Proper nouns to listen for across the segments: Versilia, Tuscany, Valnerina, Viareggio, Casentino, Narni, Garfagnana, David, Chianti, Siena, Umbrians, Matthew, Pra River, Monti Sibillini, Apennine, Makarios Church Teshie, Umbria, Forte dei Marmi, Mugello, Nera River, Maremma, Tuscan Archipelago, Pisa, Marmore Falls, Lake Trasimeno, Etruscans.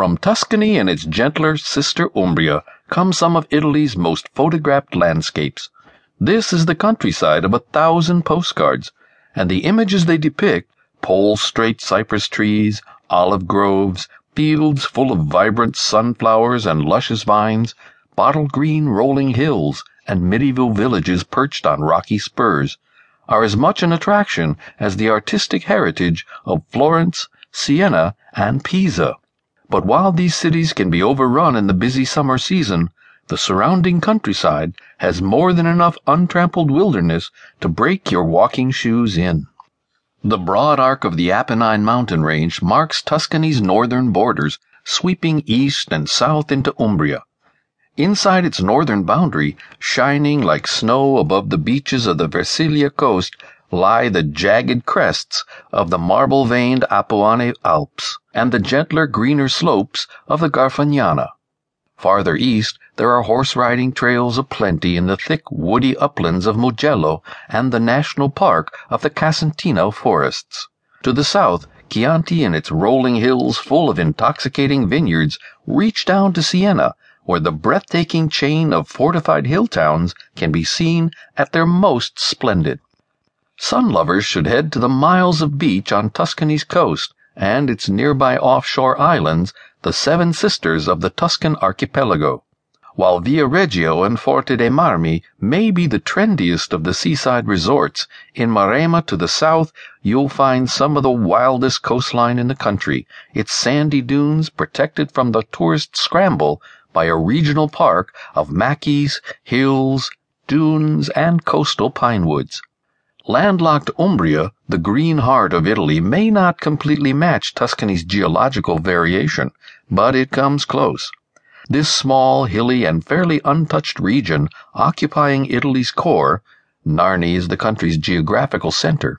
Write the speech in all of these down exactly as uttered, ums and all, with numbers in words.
From Tuscany and its gentler sister Umbria come some of Italy's most photographed landscapes. This is the countryside of a thousand postcards, and the images they depict, pole-straight cypress trees, olive groves, fields full of vibrant sunflowers and luscious vines, bottle-green rolling hills, and medieval villages perched on rocky spurs, are as much an attraction as the artistic heritage of Florence, Siena, and Pisa. But while these cities can be overrun in the busy summer season, the surrounding countryside has more than enough untrampled wilderness to break your walking shoes in. The broad arc of the Apennine mountain range marks Tuscany's northern borders, sweeping east and south into Umbria. Inside its northern boundary, shining like snow above the beaches of the Versilia coast, lie the jagged crests of the marble-veined Apuane Alps and the gentler, greener slopes of the Garfagnana. Farther east, there are horse-riding trails aplenty in the thick, woody uplands of Mugello and the national park of the Casentino forests. To the south, Chianti and its rolling hills full of intoxicating vineyards reach down to Siena, where the breathtaking chain of fortified hill towns can be seen at their most splendid. Sun lovers should head to the miles of beach on Tuscany's coast and its nearby offshore islands, the Seven Sisters of the Tuscan Archipelago. While Viareggio and Forte dei Marmi may be the trendiest of the seaside resorts, in Maremma to the south you'll find some of the wildest coastline in the country, its sandy dunes protected from the tourist scramble by a regional park of maquis, hills, dunes, and coastal pine woods. Landlocked Umbria, the green heart of Italy, may not completely match Tuscany's geological variation, but it comes close. This small, hilly, and fairly untouched region occupying Italy's core, Narni is the country's geographical center,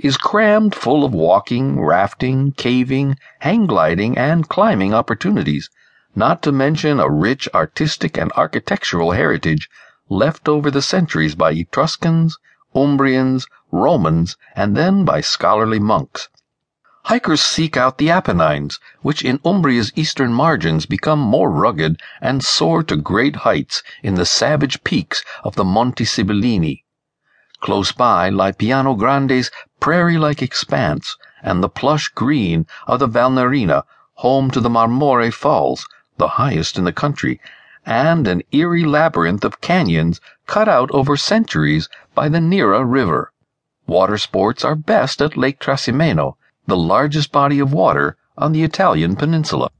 is crammed full of walking, rafting, caving, hang gliding, and climbing opportunities, not to mention a rich artistic and architectural heritage left over the centuries by Etruscans, Umbrians, Romans, and then by scholarly monks. Hikers seek out the Apennines, which in Umbria's eastern margins become more rugged and soar to great heights in the savage peaks of the Monti Sibillini. Close by lie Piano Grande's prairie-like expanse and the plush green of the Valnerina, home to the Marmore Falls, the highest in the country, and an eerie labyrinth of canyons cut out over centuries by the Nera River. Water sports are best at Lake Trasimeno, the largest body of water on the Italian peninsula.